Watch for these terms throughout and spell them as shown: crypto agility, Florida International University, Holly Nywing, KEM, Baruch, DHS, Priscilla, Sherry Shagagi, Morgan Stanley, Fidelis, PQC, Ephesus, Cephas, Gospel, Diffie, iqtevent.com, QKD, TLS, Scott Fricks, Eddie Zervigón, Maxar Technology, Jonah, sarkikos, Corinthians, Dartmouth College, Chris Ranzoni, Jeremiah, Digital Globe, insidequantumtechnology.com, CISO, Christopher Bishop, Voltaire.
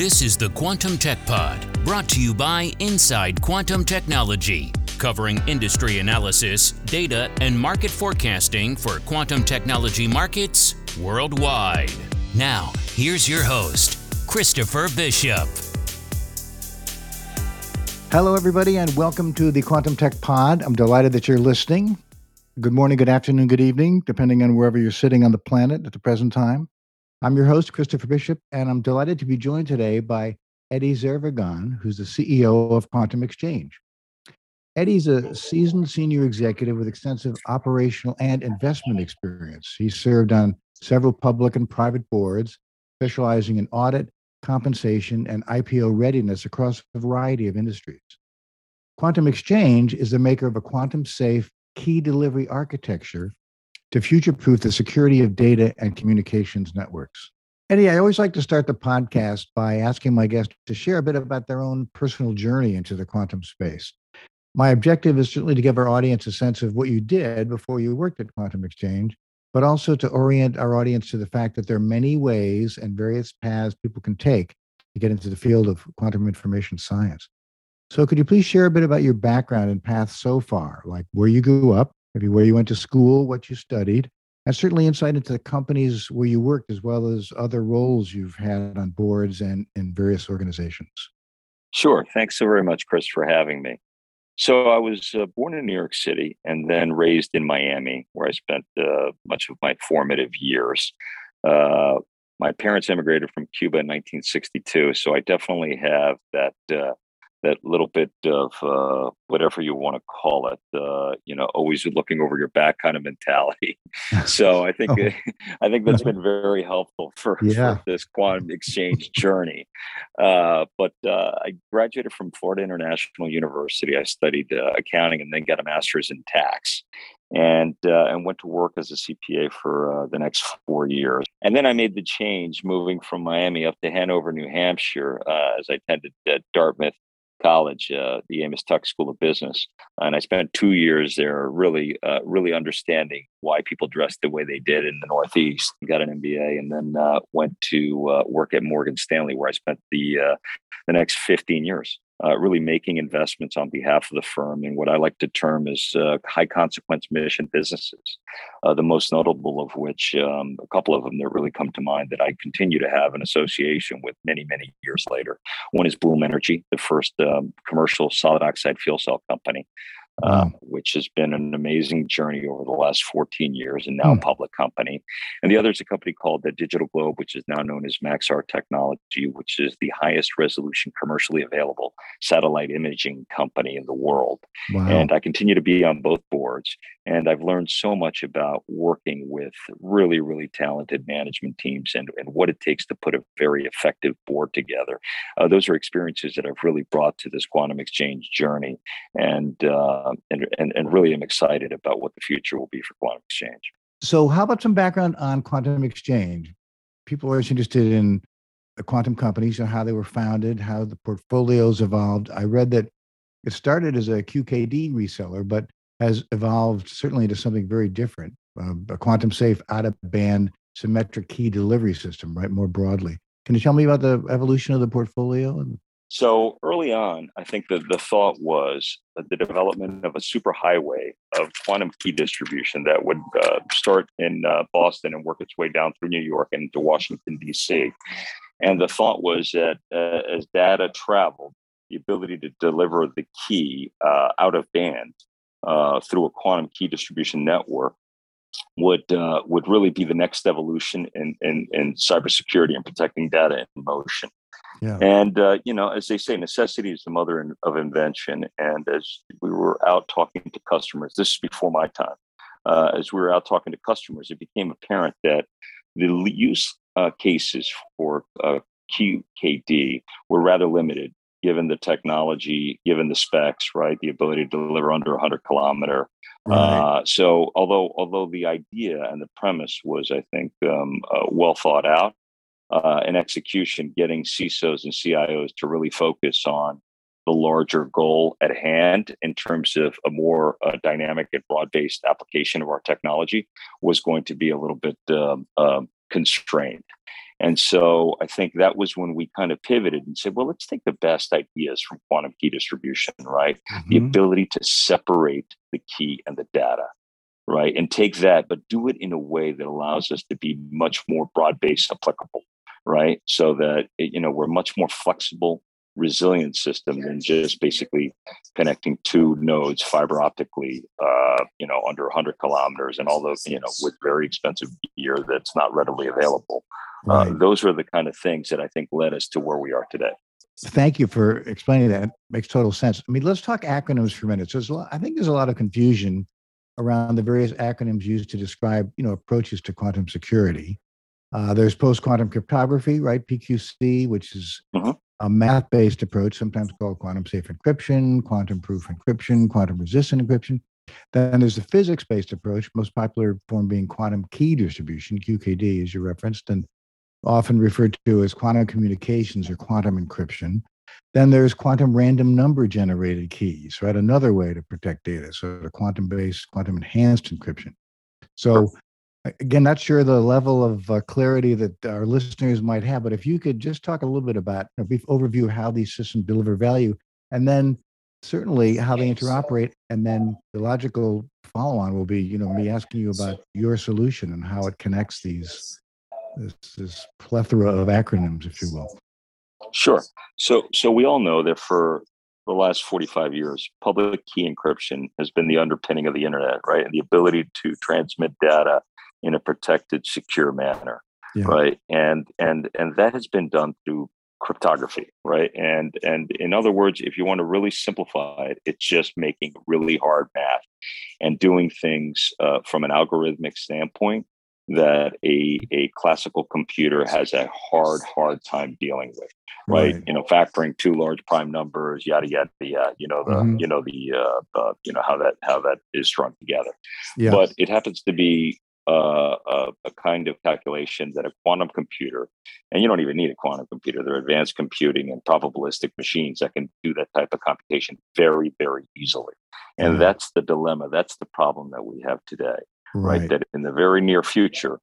This is the Quantum Tech Pod, brought to you by Inside Quantum Technology, covering industry analysis, data, and market forecasting for quantum technology markets worldwide. Now, here's your host, Christopher Bishop. Hello, everybody, and welcome to the Quantum Tech Pod. I'm delighted that you're listening. Good morning, good afternoon, good evening, depending on wherever you're sitting on the planet at the present time. I'm your host, Christopher Bishop, and I'm delighted to be joined today by Eddie Zervigón, who's the CEO of Quantum Exchange. Eddie's a seasoned senior executive with extensive operational and investment experience. He served on several public and private boards, specializing in audit, compensation, and IPO readiness across a variety of industries. Quantum Exchange is the maker of a quantum-safe key delivery architecture to future-proof the security of data and communications networks. Eddie, I always like to start the podcast by asking my guests to share a bit about their own personal journey into the quantum space. My objective is certainly to give our audience a sense of what you did before you worked at Quantum Exchange, but also to orient our audience to the fact that there are many ways and various paths people can take to get into the field of quantum information science. So could you please share a bit about your background and path so far, like where you grew up, maybe where you went to school, what you studied, and certainly insight into the companies where you worked, as well as other roles you've had on boards and in various organizations. Sure. Thanks so very much, Chris, for having me. So I was born in New York City and then raised in Miami, where I spent much of my formative years. My parents emigrated from Cuba in 1962, so I definitely have that little bit of whatever you want to call it, always looking over your back kind of mentality. So I think I think that's been very helpful for this Quantum Exchange journey. But I graduated from Florida International University. I studied accounting and then got a master's in tax, and went to work as a CPA for the next 4 years. And then I made the change, moving from Miami up to Hanover, New Hampshire, as I attended Dartmouth College, the Amos Tuck School of Business. And I spent 2 years there really understanding why people dressed the way they did in the Northeast. Got an MBA and then went to work at Morgan Stanley, where I spent the next 15 years really making investments on behalf of the firm in what I like to term as high consequence mission businesses, the most notable of which, a couple of them that really come to mind that I continue to have an association with many, many years later. One is Bloom Energy, the first commercial solid oxide fuel cell company, which has been an amazing journey over the last 14 years and now a public company. And the other is a company called the Digital Globe, which is now known as Maxar Technology, which is the highest resolution commercially available satellite imaging company in the world. Wow. And I continue to be on both boards. And I've learned so much about working with really, really talented management teams and what it takes to put a very effective board together. Those are experiences that I've really brought to this Quantum Exchange journey. And really am excited about what the future will be for Quantum Exchange. So how about some background on Quantum Exchange? People are always interested in the quantum companies and how they were founded, how the portfolios evolved. I read that it started as a QKD reseller, but has evolved certainly into something very different, a quantum-safe, out-of-band, symmetric key delivery system, right, more broadly. Can you tell me about the evolution of the portfolio? So early on, I think that the thought was the development of a superhighway of quantum key distribution that would start in Boston and work its way down through New York and to Washington, D.C. And the thought was that as data traveled, the ability to deliver the key out of band through a quantum key distribution network would really be the next evolution in cybersecurity and protecting data in motion. Yeah. And, as they say, necessity is the mother of invention. And as we were out talking to customers, this is before my time, it became apparent that the use cases for QKD were rather limited, given the technology, given the specs, right, the ability to deliver under 100 kilometer. Right. So although the idea and the premise was, I think, well thought out, and execution, getting CISOs and CIOs to really focus on the larger goal at hand in terms of a more dynamic and broad-based application of our technology was going to be a little bit constrained. And so I think that was when we kind of pivoted and said, well, let's take the best ideas from quantum key distribution, right? Mm-hmm. The ability to separate the key and the data, right? And take that, but do it in a way that allows us to be much more broad-based applicable, right? So that, you know, we're much more flexible, resilient system than just basically connecting two nodes fiber optically, you know, under 100 kilometers and all those, you know, with very expensive gear that's not readily available. Right. Those were the kind of things that I think led us to where we are today. Thank you for explaining that. It makes total sense. I mean, let's talk acronyms for a minute. So there's a lot, I think there's a lot of confusion around the various acronyms used to describe, you know, approaches to quantum security. There's post-quantum cryptography, right? PQC, which is a math-based approach, sometimes called quantum-safe encryption, quantum-proof encryption, quantum-resistant encryption. Then there's the physics-based approach, most popular form being quantum key distribution, QKD, as you referenced, and often referred to as quantum communications or quantum encryption. Then there's quantum random number generated keys, right? Another way to protect data. So the quantum-based, quantum-enhanced encryption. So again, not sure the level of clarity that our listeners might have, but if you could just talk a little bit about a brief overview of how these systems deliver value, and then certainly how they interoperate, and then the logical follow-on will be, you know, me asking you about your solution and how it connects these this plethora of acronyms, if you will. Sure. So we all know that for the last 45 years, public key encryption has been the underpinning of the internet, right? And the ability to transmit data in a protected, secure manner, right? And that has been done through cryptography, right? And in other words, if you want to really simplify it, it's just making really hard math and doing things from an algorithmic standpoint that a classical computer has a hard time dealing with, right? You know, factoring two large prime numbers, yada yada yada. You know the you know how that is strung together. Yes. But it happens to be a kind of calculation that a quantum computer, and you don't even need a quantum computer, there are advanced computing and probabilistic machines that can do that type of computation very, very easily. And that's the dilemma. That's the problem that we have today. Right. That in the very near future,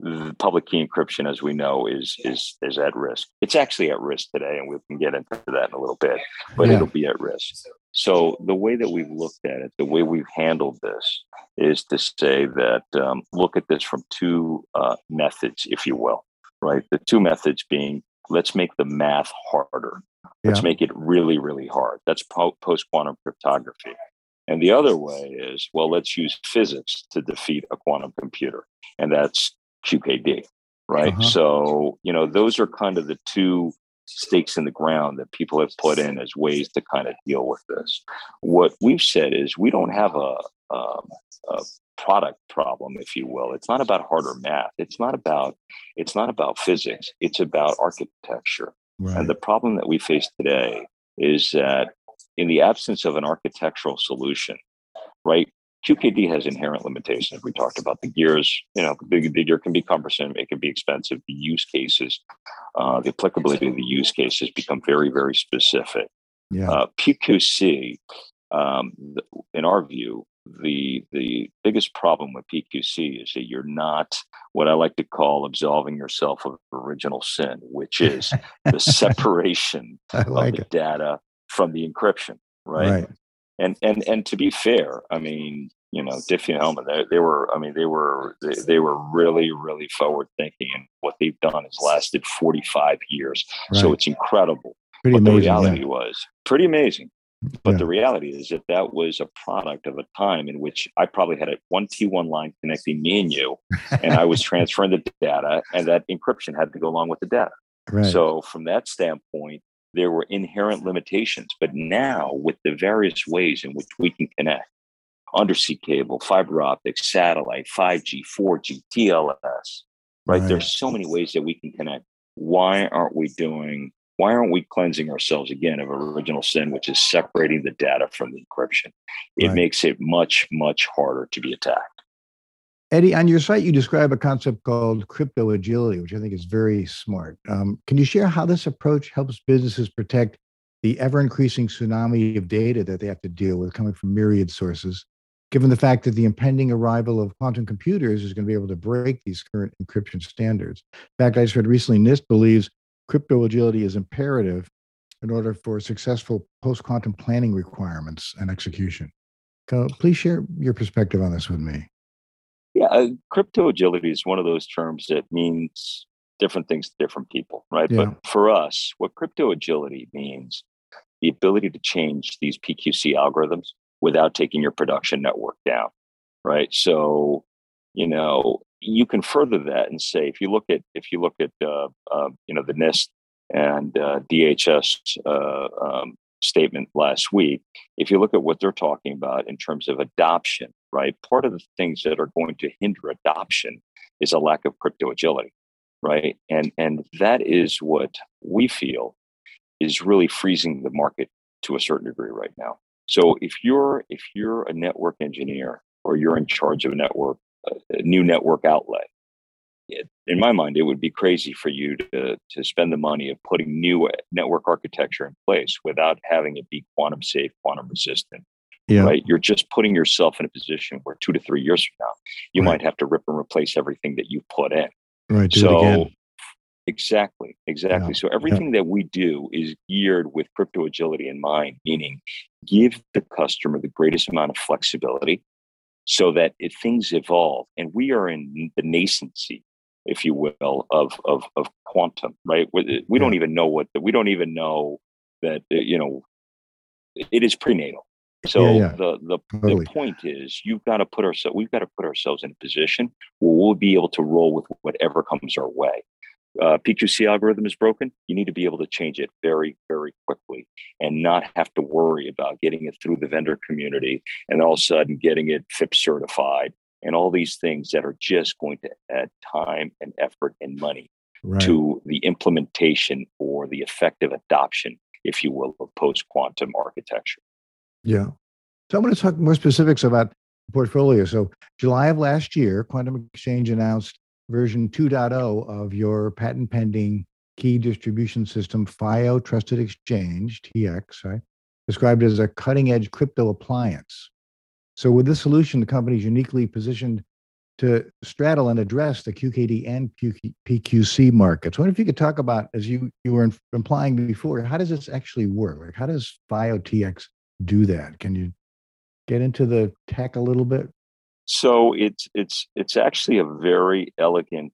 the public key encryption, as we know, is at risk. It's actually at risk today, and we can get into that in a little bit, but it'll be at risk. So the way that we've looked at it, the way we've handled this is to say that look at this from two methods, if you will, right? The two methods being, let's make the math harder. Let's make it really, really hard. That's post-quantum cryptography. And the other way is, well, let's use physics to defeat a quantum computer. And that's QKD, right? So, you know, those are kind of the two stakes in the ground that people have put in as ways to kind of deal with this. What we've said is we don't have a product problem, if you will. It's not about harder math. It's not about physics. It's about architecture. Right. And the problem that we face today is that in the absence of an architectural solution, right? QKD has inherent limitations. We talked about the gears, you know, the gear can be cumbersome. It can be expensive. The use cases, the applicability of the use cases become very, very specific. PQC, in our view, the biggest problem with PQC is that you're not what I like to call absolving yourself of original sin, which is the separation of the data from the encryption, right? And to be fair, I mean, you know, Diffie and Hellman, they were really, really forward thinking, and what they've done has lasted 45 years. So it's incredible. The reality was pretty amazing. But the reality is that that was a product of a time in which I probably had a 1T1 line connecting me and you, and I was transferring the data, and that encryption had to go along with the data. So from that standpoint, there were inherent limitations. But now, with the various ways in which we can connect, undersea cable, fiber optics, satellite, 5G, 4G, TLS, right? There's so many ways that we can connect. Why aren't we cleansing ourselves again of original sin, which is separating the data from the encryption? It makes it much, much harder to be attacked. Eddie, on your site, you describe a concept called crypto agility, which I think is very smart. Can you share how this approach helps businesses protect the ever-increasing tsunami of data that they have to deal with coming from myriad sources, given the fact that the impending arrival of quantum computers is going to be able to break these current encryption standards. In fact, I just heard recently NIST believes crypto agility is imperative in order for successful post-quantum planning requirements and execution. Please share your perspective on this with me. Yeah, crypto agility is one of those terms that means different things to different people, right? Yeah. But for us, what crypto agility means, the ability to change these PQC algorithms without taking your production network down, right? So, you know, you can further that and say, if you look at the NIST and DHS statement last week, if you look at what they're talking about in terms of adoption, right? Part of the things that are going to hinder adoption is a lack of crypto agility, right? And that is what we feel is really freezing the market to a certain degree right now. So if you're a network engineer or you're in charge of a new network outlet, in my mind, it would be crazy for you to spend the money of putting new network architecture in place without having it be quantum safe, quantum resistant. Yeah. Right? You're just putting yourself in a position where 2 to 3 years from now, you might have to rip and replace everything that you put in. Right. Exactly. Yeah. So everything that we do is geared with crypto agility in mind, meaning give the customer the greatest amount of flexibility so that if things evolve, and we are in the nascency, if you will, of quantum, right? We don't even know that, you know, it is prenatal. So the point is we've got to put ourselves in a position where we'll be able to roll with whatever comes our way. PQC algorithm is broken. You need to be able to change it very, very quickly and not have to worry about getting it through the vendor community and all of a sudden getting it FIPS certified and all these things that are just going to add time and effort and money to the implementation or the effective adoption, if you will, of post-quantum architecture. Yeah. So I want to talk more specifics about the portfolio. So July of last year, Quantum Exchange announced version 2.0 of your patent-pending key distribution system, Phio Trusted Exchange TX, right? Described as a cutting-edge crypto appliance. So with this solution, the company is uniquely positioned to straddle and address the QKD and PQC markets. I wonder if you could talk about, as you were implying before, how does this actually work? Like, how does FIOTX do that? Can you get into the tech a little bit? So it's actually a very elegant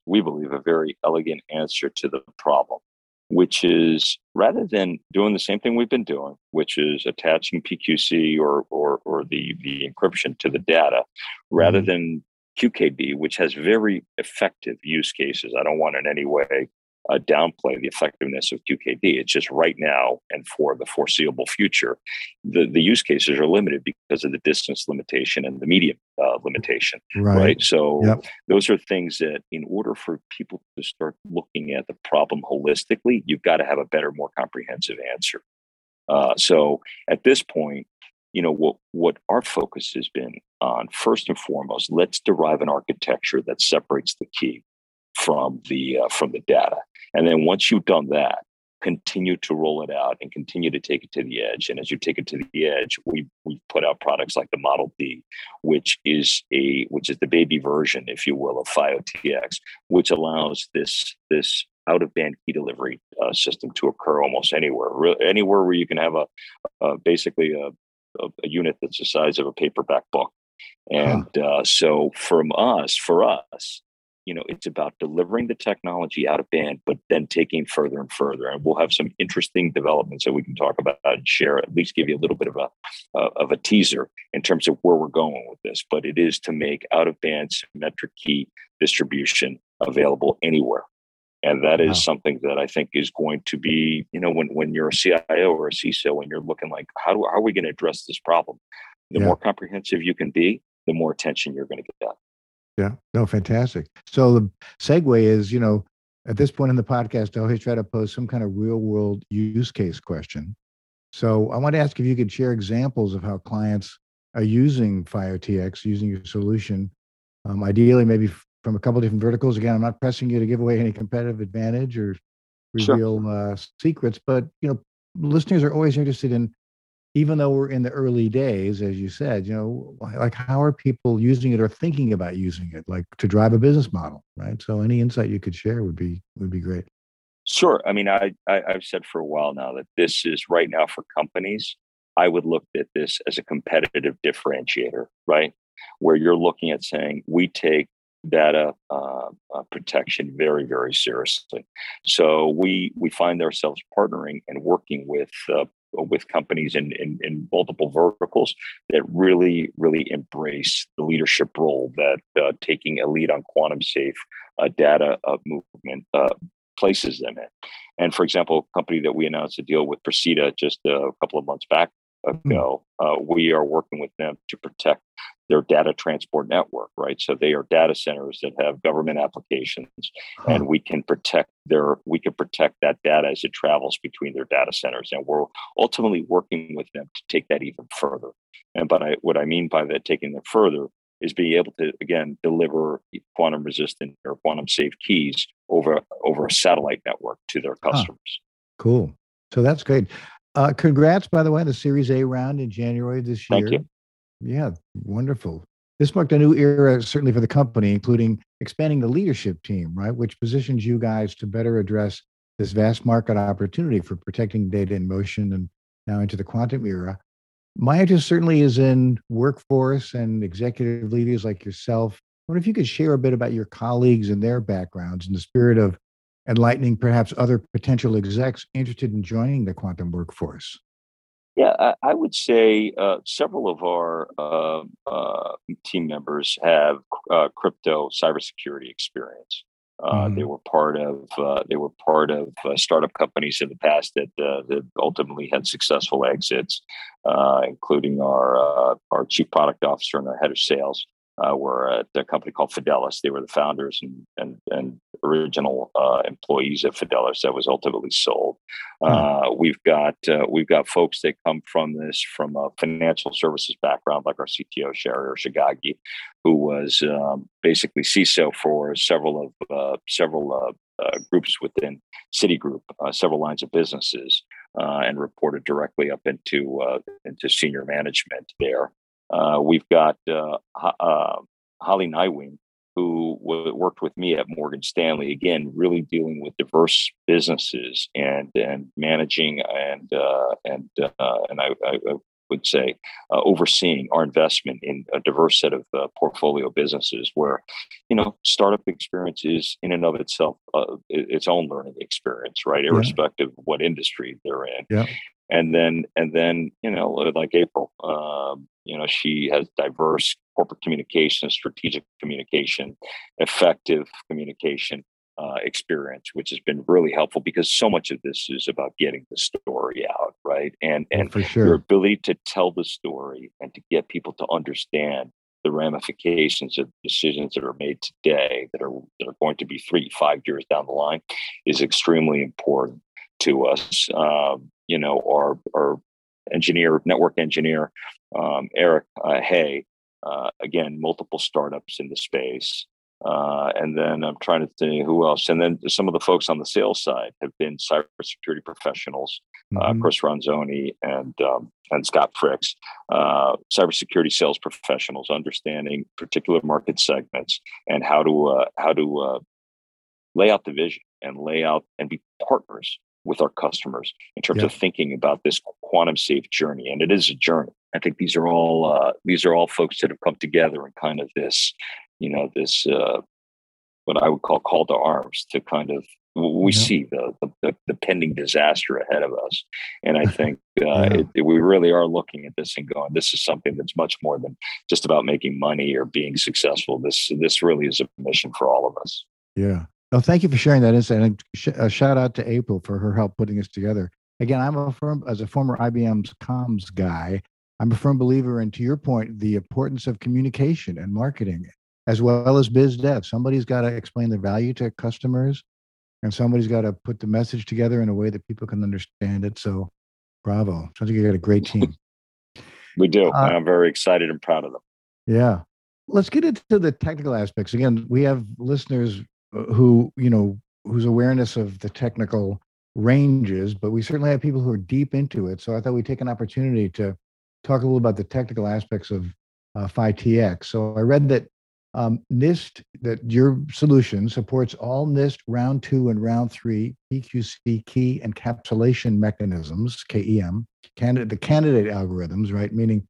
answer to the problem, which is rather than doing the same thing we've been doing, which is attaching PQC or the encryption to the data, rather than QKD, which has very effective use cases. I don't want in any way downplay the effectiveness of QKD. It's just right now and for the foreseeable future, the use cases are limited because of the distance limitation and the medium limitation, right? So those are things that in order for people to start looking at the problem holistically, you've got to have a better, more comprehensive answer. So at this point, you know, what our focus has been on, first and foremost, let's derive an architecture that separates the key from the data. And then once you've done that, continue to roll it out and continue to take it to the edge. And as you take it to the edge, we put out products like the Model D, which is the baby version, if you will, of FIOTX, which allows this out-of-band key delivery system to occur almost anywhere where you can have a unit that's the size of a paperback book. And so for us, you know, it's about delivering the technology out of band, but then taking further and further. And we'll have some interesting developments that we can talk about and share, at least give you a little bit of a teaser in terms of where we're going with this. But it is to make out of band symmetric key distribution available anywhere. And that is something that I think is going to be, you know, when you're a CIO or a CISO and you're looking like, how are we going to address this problem? The more comprehensive you can be, the more attention you're going to get. Yeah. No, fantastic. So the segue is, you know, at this point in the podcast, I always try to pose some kind of real world use case question. So I want to ask if you could share examples of how clients are using FIOTX, using your solution, ideally maybe from a couple of different verticals. Again, I'm not pressing you to give away any competitive advantage or reveal secrets, but, you know, listeners are always interested in even though we're in the early days, as you said, you know, like how are people using it or thinking about using it, like to drive a business model, right? So any insight you could share would be great. Sure. I mean, I've said for a while now that this is right now for companies. I would look at this as a competitive differentiator, right? Where you're looking at saying we take data protection very, very seriously. So we find ourselves partnering and working with companies in multiple verticals that really, really embrace the leadership role that taking a lead on quantum safe data movement places them in. And for example, a company that we announced a deal with, Prasida, just a couple of months back ago, we are working with them to protect their data transport network, right? So they are data centers that have government applications, and we can protect that data as it travels between their data centers. And we're ultimately working with them to take that even further. And what I mean by that, taking them further, is being able to, again, deliver quantum resistant or quantum safe keys over a satellite network to their customers. Cool. So that's great. Congrats, by the way, on the Series A round in January this year. Thank you. Yeah, wonderful. This marked a new era, certainly for the company, including expanding the leadership team, right, which positions you guys to better address this vast market opportunity for protecting data in motion and now into the quantum era. My interest certainly is in workforce and executive leaders like yourself. I wonder if you could share a bit about your colleagues and their backgrounds in the spirit of enlightening perhaps other potential execs interested in joining the quantum workforce. Yeah, I would say several of our team members have crypto cybersecurity experience. They were part of startup companies in the past that ultimately had successful exits, including our chief product officer and our head of sales were at a company called Fidelis. They were the founders and original employees of Fidelis that was ultimately sold. We've got folks that come from this from a financial services background, like our CTO Sherry Shagagi, who was basically CISO for several groups within Citigroup, several lines of businesses, and reported directly up into senior management there. We've got Holly Nywing, who worked with me at Morgan Stanley, again, really dealing with diverse businesses and managing and I would say overseeing our investment in a diverse set of portfolio businesses where, you know, startup experience is in and of itself its own learning experience, right? Irrespective of what industry they're in. Yeah. And then, you know, like April, you know, she has diverse corporate communication, strategic communication, effective communication experience, which has been really helpful because so much of this is about getting the story out, right? And for sure, your ability to tell the story and to get people to understand the ramifications of decisions that are made today that are going to be 3-5 years down the line is extremely important to us. You know, our network engineer, Eric Hay, again, multiple startups in the space. And then I'm trying to think who else. And then some of the folks on the sales side have been cybersecurity professionals, Chris Ranzoni and Scott Fricks, cybersecurity sales professionals, understanding particular market segments and how to lay out the vision and lay out and be partners with our customers in terms of thinking about this quantum safe journey. And it is a journey. I think these are all folks that have come together in kind of this, you know, this what I would call call to arms to kind of, see the pending disaster ahead of us. And I think we really are looking at this and going, this is something that's much more than just about making money or being successful. This really is a mission for all of us. Yeah. Well, thank you for sharing that insight. And a shout out to April for her help putting this together. Again, as a former IBM's comms guy, I'm a firm believer in, to your point, the importance of communication and marketing, as well as biz dev. Somebody's got to explain the value to customers, and somebody's got to put the message together in a way that people can understand it. So, bravo. Sounds like you got a great team. We do. I'm very excited and proud of them. Yeah. Let's get into the technical aspects. Again, we have listeners who, you know, whose awareness of the technical ranges, but we certainly have people who are deep into it. So I thought we'd take an opportunity to talk a little about the technical aspects of FITX. So I read that NIST, that your solution supports all NIST round 2 and round 3 PQC key encapsulation mechanisms, KEM, the candidate algorithms, right? Meaning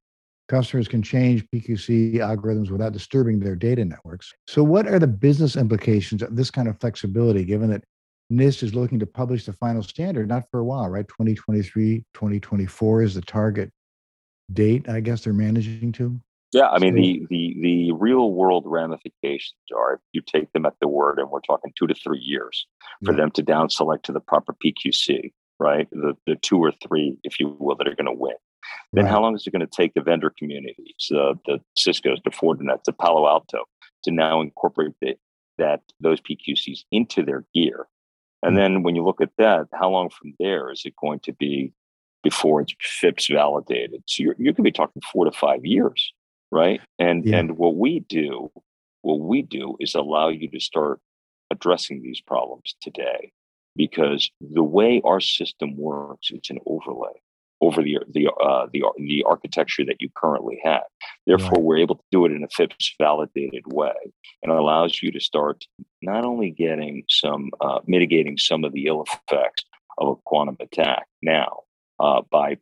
customers can change PQC algorithms without disturbing their data networks. So what are the business implications of this kind of flexibility, given that NIST is looking to publish the final standard, not for a while, right? 2023, 2024 is the target date, I guess they're managing to. Yeah, I mean, the real world ramifications are, if you take them at the word, and we're talking 2 to 3 years for them to down select to the proper PQC, right? The 2 or 3, if you will, that are going to win. Then how long is it going to take the vendor communities, the Ciscos, the Fortinet, the Palo Alto, to now incorporate those PQCs into their gear? And then when you look at that, how long from there is it going to be before it's FIPS validated? So you could be talking 4 to 5 years, right? And what we do is allow you to start addressing these problems today, because the way our system works, it's an overlay over the architecture that you currently have. Therefore, we're able to do it in a FIPS validated way, and it allows you to start not only getting some mitigating some of the ill effects of a quantum attack now by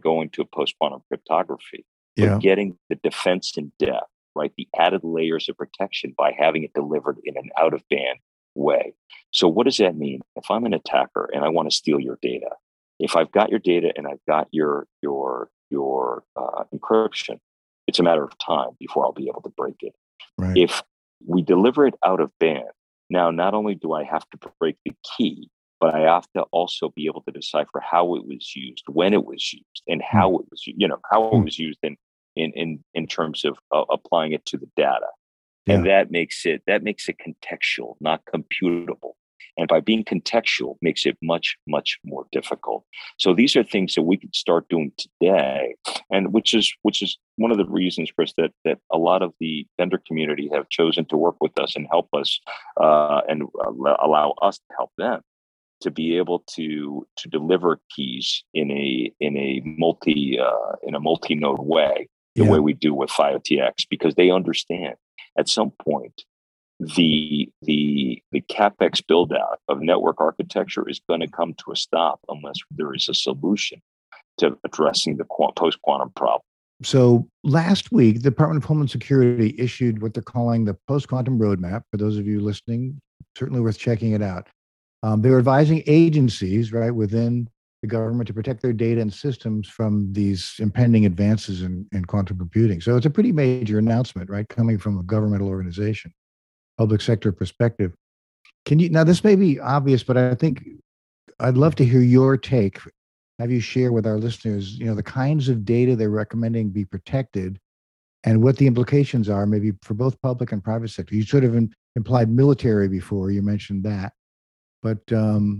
going to a post quantum cryptography, but getting the defense in depth, right? The added layers of protection by having it delivered in an out of band way. So, what does that mean? If I'm an attacker and I want to steal your data, if I've got your data and I've got your encryption, it's a matter of time before I'll be able to break it. Right. If we deliver it out of band, now not only do I have to break the key, but I have to also be able to decipher how it was used, when it was used, and how it was it was used in terms of applying it to the data. Yeah. And that makes it contextual, not computable. And by being contextual, makes it much, much more difficult. So these are things that we can start doing today, and which is one of the reasons, Chris, that a lot of the vendor community have chosen to work with us and help us, and allow us to help them to be able to deliver keys in a multi-node way, the way we do with FIOTX, because they understand at some point the CapEx build out of network architecture is going to come to a stop unless there is a solution to addressing the post-quantum problem. So last week, the Department of Homeland Security issued what they're calling the post-quantum roadmap. For those of you listening, certainly worth checking it out. They're advising agencies, right, within the government to protect their data and systems from these impending advances in quantum computing. So it's a pretty major announcement, right, coming from a governmental organization, public sector perspective. Now this may be obvious, but I think I'd love to hear your take. Have you share with our listeners, the kinds of data they're recommending be protected and what the implications are, maybe for both public and private sector. You sort of implied military before, you mentioned that, but can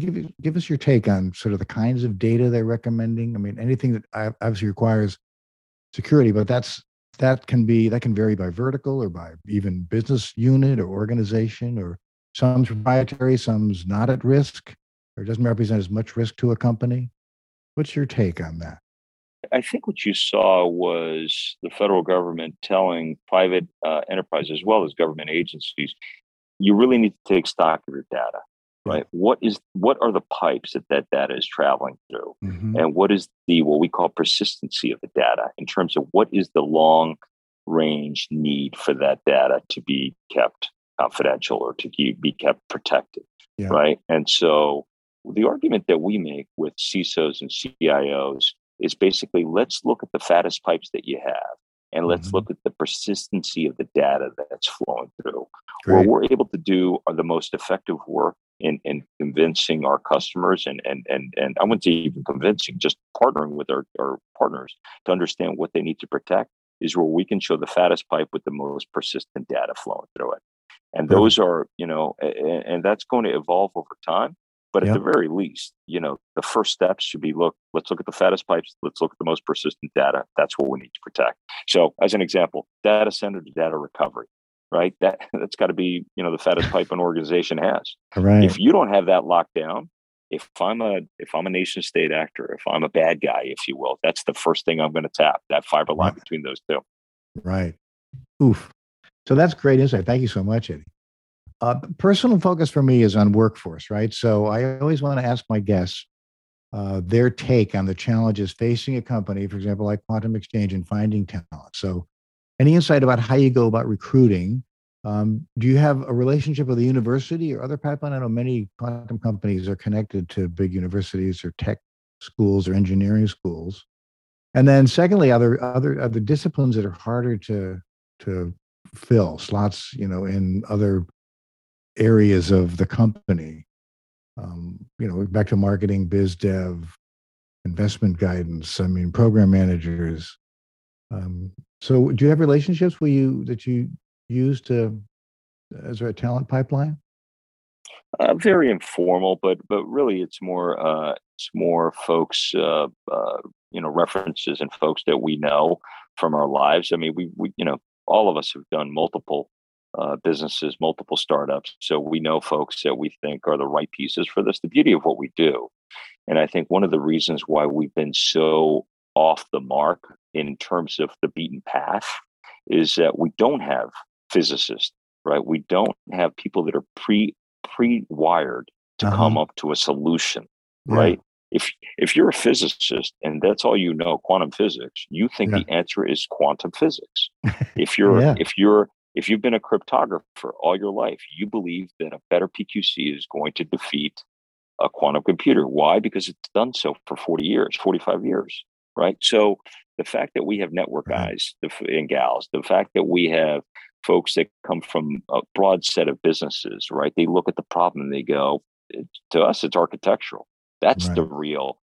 you give us your take on sort of the kinds of data they're recommending? I mean, anything that obviously requires security, but that can vary by vertical or by even business unit or organization, or some's proprietary, some's not at risk, or doesn't represent as much risk to a company. What's your take on that? I think what you saw was the federal government telling private enterprise as well as government agencies, you really need to take stock of your data, right? What are the pipes that data is traveling through? Mm-hmm. And what is what we call persistency of the data in terms of what is the long range need for that data to be kept confidential or to be kept protected, right? And so the argument that we make with CISOs and CIOs is basically, let's look at the fattest pipes that you have, and let's look at the persistency of the data that's flowing through. Great. What we're able to do are the most effective work in convincing our customers and I wouldn't say even convincing, just partnering with our partners to understand what they need to protect, is where we can show the fattest pipe with the most persistent data flowing through it. And those are, and that's going to evolve over time. But at the very least, the first steps should be, let's look at the fattest pipes. Let's look at the most persistent data. That's what we need to protect. So as an example, data center to data recovery, right? That's got to be, the fattest pipe an organization has. Right. If you don't have that locked down, If I'm a nation state actor, if I'm a bad guy, if you will, that's the first thing I'm going to tap, that fiber line between those two. Right. Oof. So that's great insight. Thank you so much, Eddie. Personal focus for me is on workforce, right? So I always want to ask my guests their take on the challenges facing a company, for example, like Quantum Exchange, and finding talent. So any insight about how you go about recruiting? Do you have a relationship with a university or other pipeline? I know many quantum companies are connected to big universities or tech schools or engineering schools. And then secondly, other disciplines that are harder to fill slots, in other areas of the company, back to marketing, biz dev, investment guidance, program managers. So do you have relationships that you use as a talent pipeline? Very informal, but really it's more folks, references and folks that we know from our lives. We all of us have done multiple businesses, multiple startups. So we know folks that we think are the right pieces for this, the beauty of what we do. And I think one of the reasons why we've been so off the mark in terms of the beaten path is that we don't have physicists, right? We don't have people that are pre-wired to come up to a solution, right? If you're a physicist and that's all you know, quantum physics, you think the answer is quantum physics. If you've been a cryptographer all your life, you believe that a better PQC is going to defeat a quantum computer. Why? Because it's done so for 40 years, 45 years, right? So the fact that we have network guys and gals, the fact that we have folks that come from a broad set of businesses, right? They look at the problem and they go, to us, it's architectural. That's the real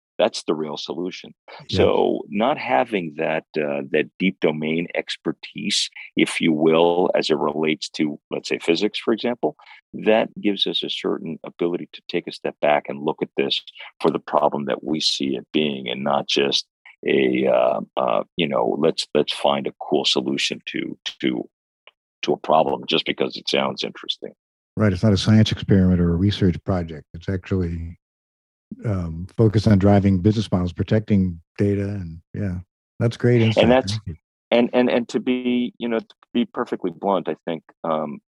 solution. Yes. So not having that deep domain expertise, if you will, as it relates to, let's say, physics, for example, that gives us a certain ability to take a step back and look at this for the problem that we see it being, and not just let's find a cool solution to a problem just because it sounds interesting. Right. It's not a science experiment or a research project. It's actually focused on driving business models, protecting data, and that's great insight. And that's and to be perfectly blunt, I think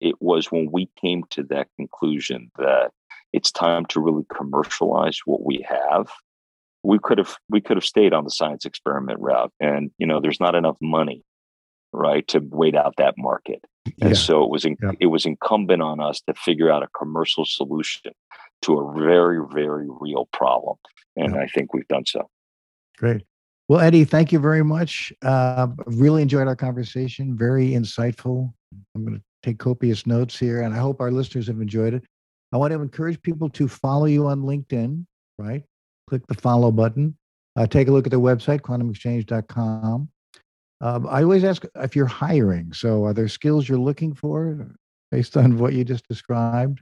it was when we came to that conclusion that it's time to really commercialize what we have. We could have stayed on the science experiment route, and there's not enough money, right, to wait out that market. And so it was incumbent on us to figure out a commercial solution to a very, very real problem, and I think we've done so. Great. Well, Eddie, thank you very much. Really enjoyed our conversation. Very insightful. I'm going to take copious notes here, and I hope our listeners have enjoyed it. I want to encourage people to follow you on LinkedIn. Right. Click the follow button. Take a look at their website, quantumexchange.com. I always ask if you're hiring. So are there skills you're looking for based on what you just described?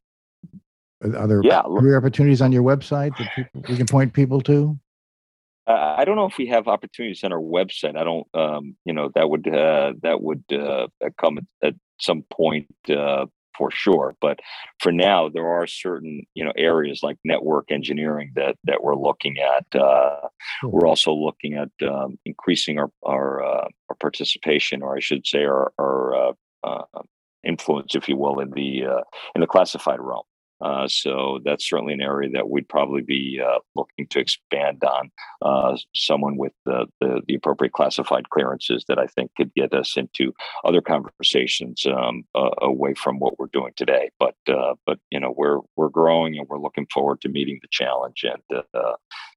Are there career opportunities on your website that we can point people to? I don't know if we have opportunities on our website. I don't, that would come at some point for sure. But for now, there are certain, areas like network engineering that we're looking at. Cool. We're also looking at increasing our participation, or I should say our influence, if you will, in the classified realm. So that's certainly an area that we'd probably be looking to expand on. Someone with the appropriate classified clearances that I think could get us into other conversations away from what we're doing today. But we're growing, and we're looking forward to meeting the challenge,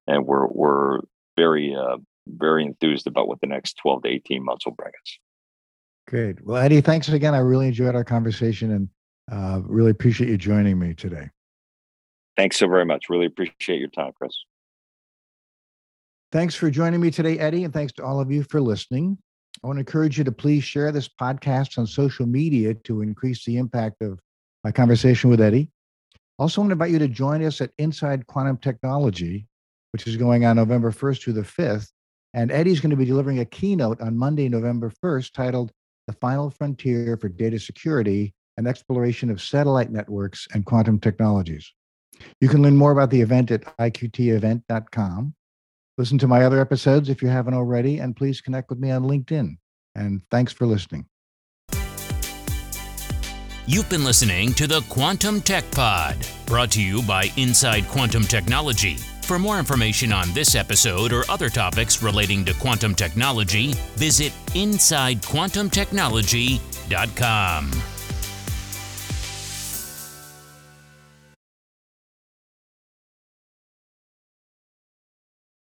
and we're very very enthused about what the next 12 to 18 months will bring us. Great. Well, Eddie, thanks again. I really enjoyed our conversation, and really appreciate you joining me today. Thanks so very much. Really appreciate your time, Chris. Thanks for joining me today, Eddie, and thanks to all of you for listening. I want to encourage you to please share this podcast on social media to increase the impact of my conversation with Eddie. Also, I want to invite you to join us at Inside Quantum Technology, which is going on November 1st through the 5th. And Eddie's going to be delivering a keynote on Monday, November 1st, titled The Final Frontier for Data Security: An Exploration of Satellite Networks and Quantum Technologies. You can learn more about the event at iqtevent.com. Listen to my other episodes if you haven't already, and please connect with me on LinkedIn. And thanks for listening. You've been listening to the Quantum Tech Pod, brought to you by Inside Quantum Technology. For more information on this episode or other topics relating to quantum technology, visit InsideQuantumTechnology.com.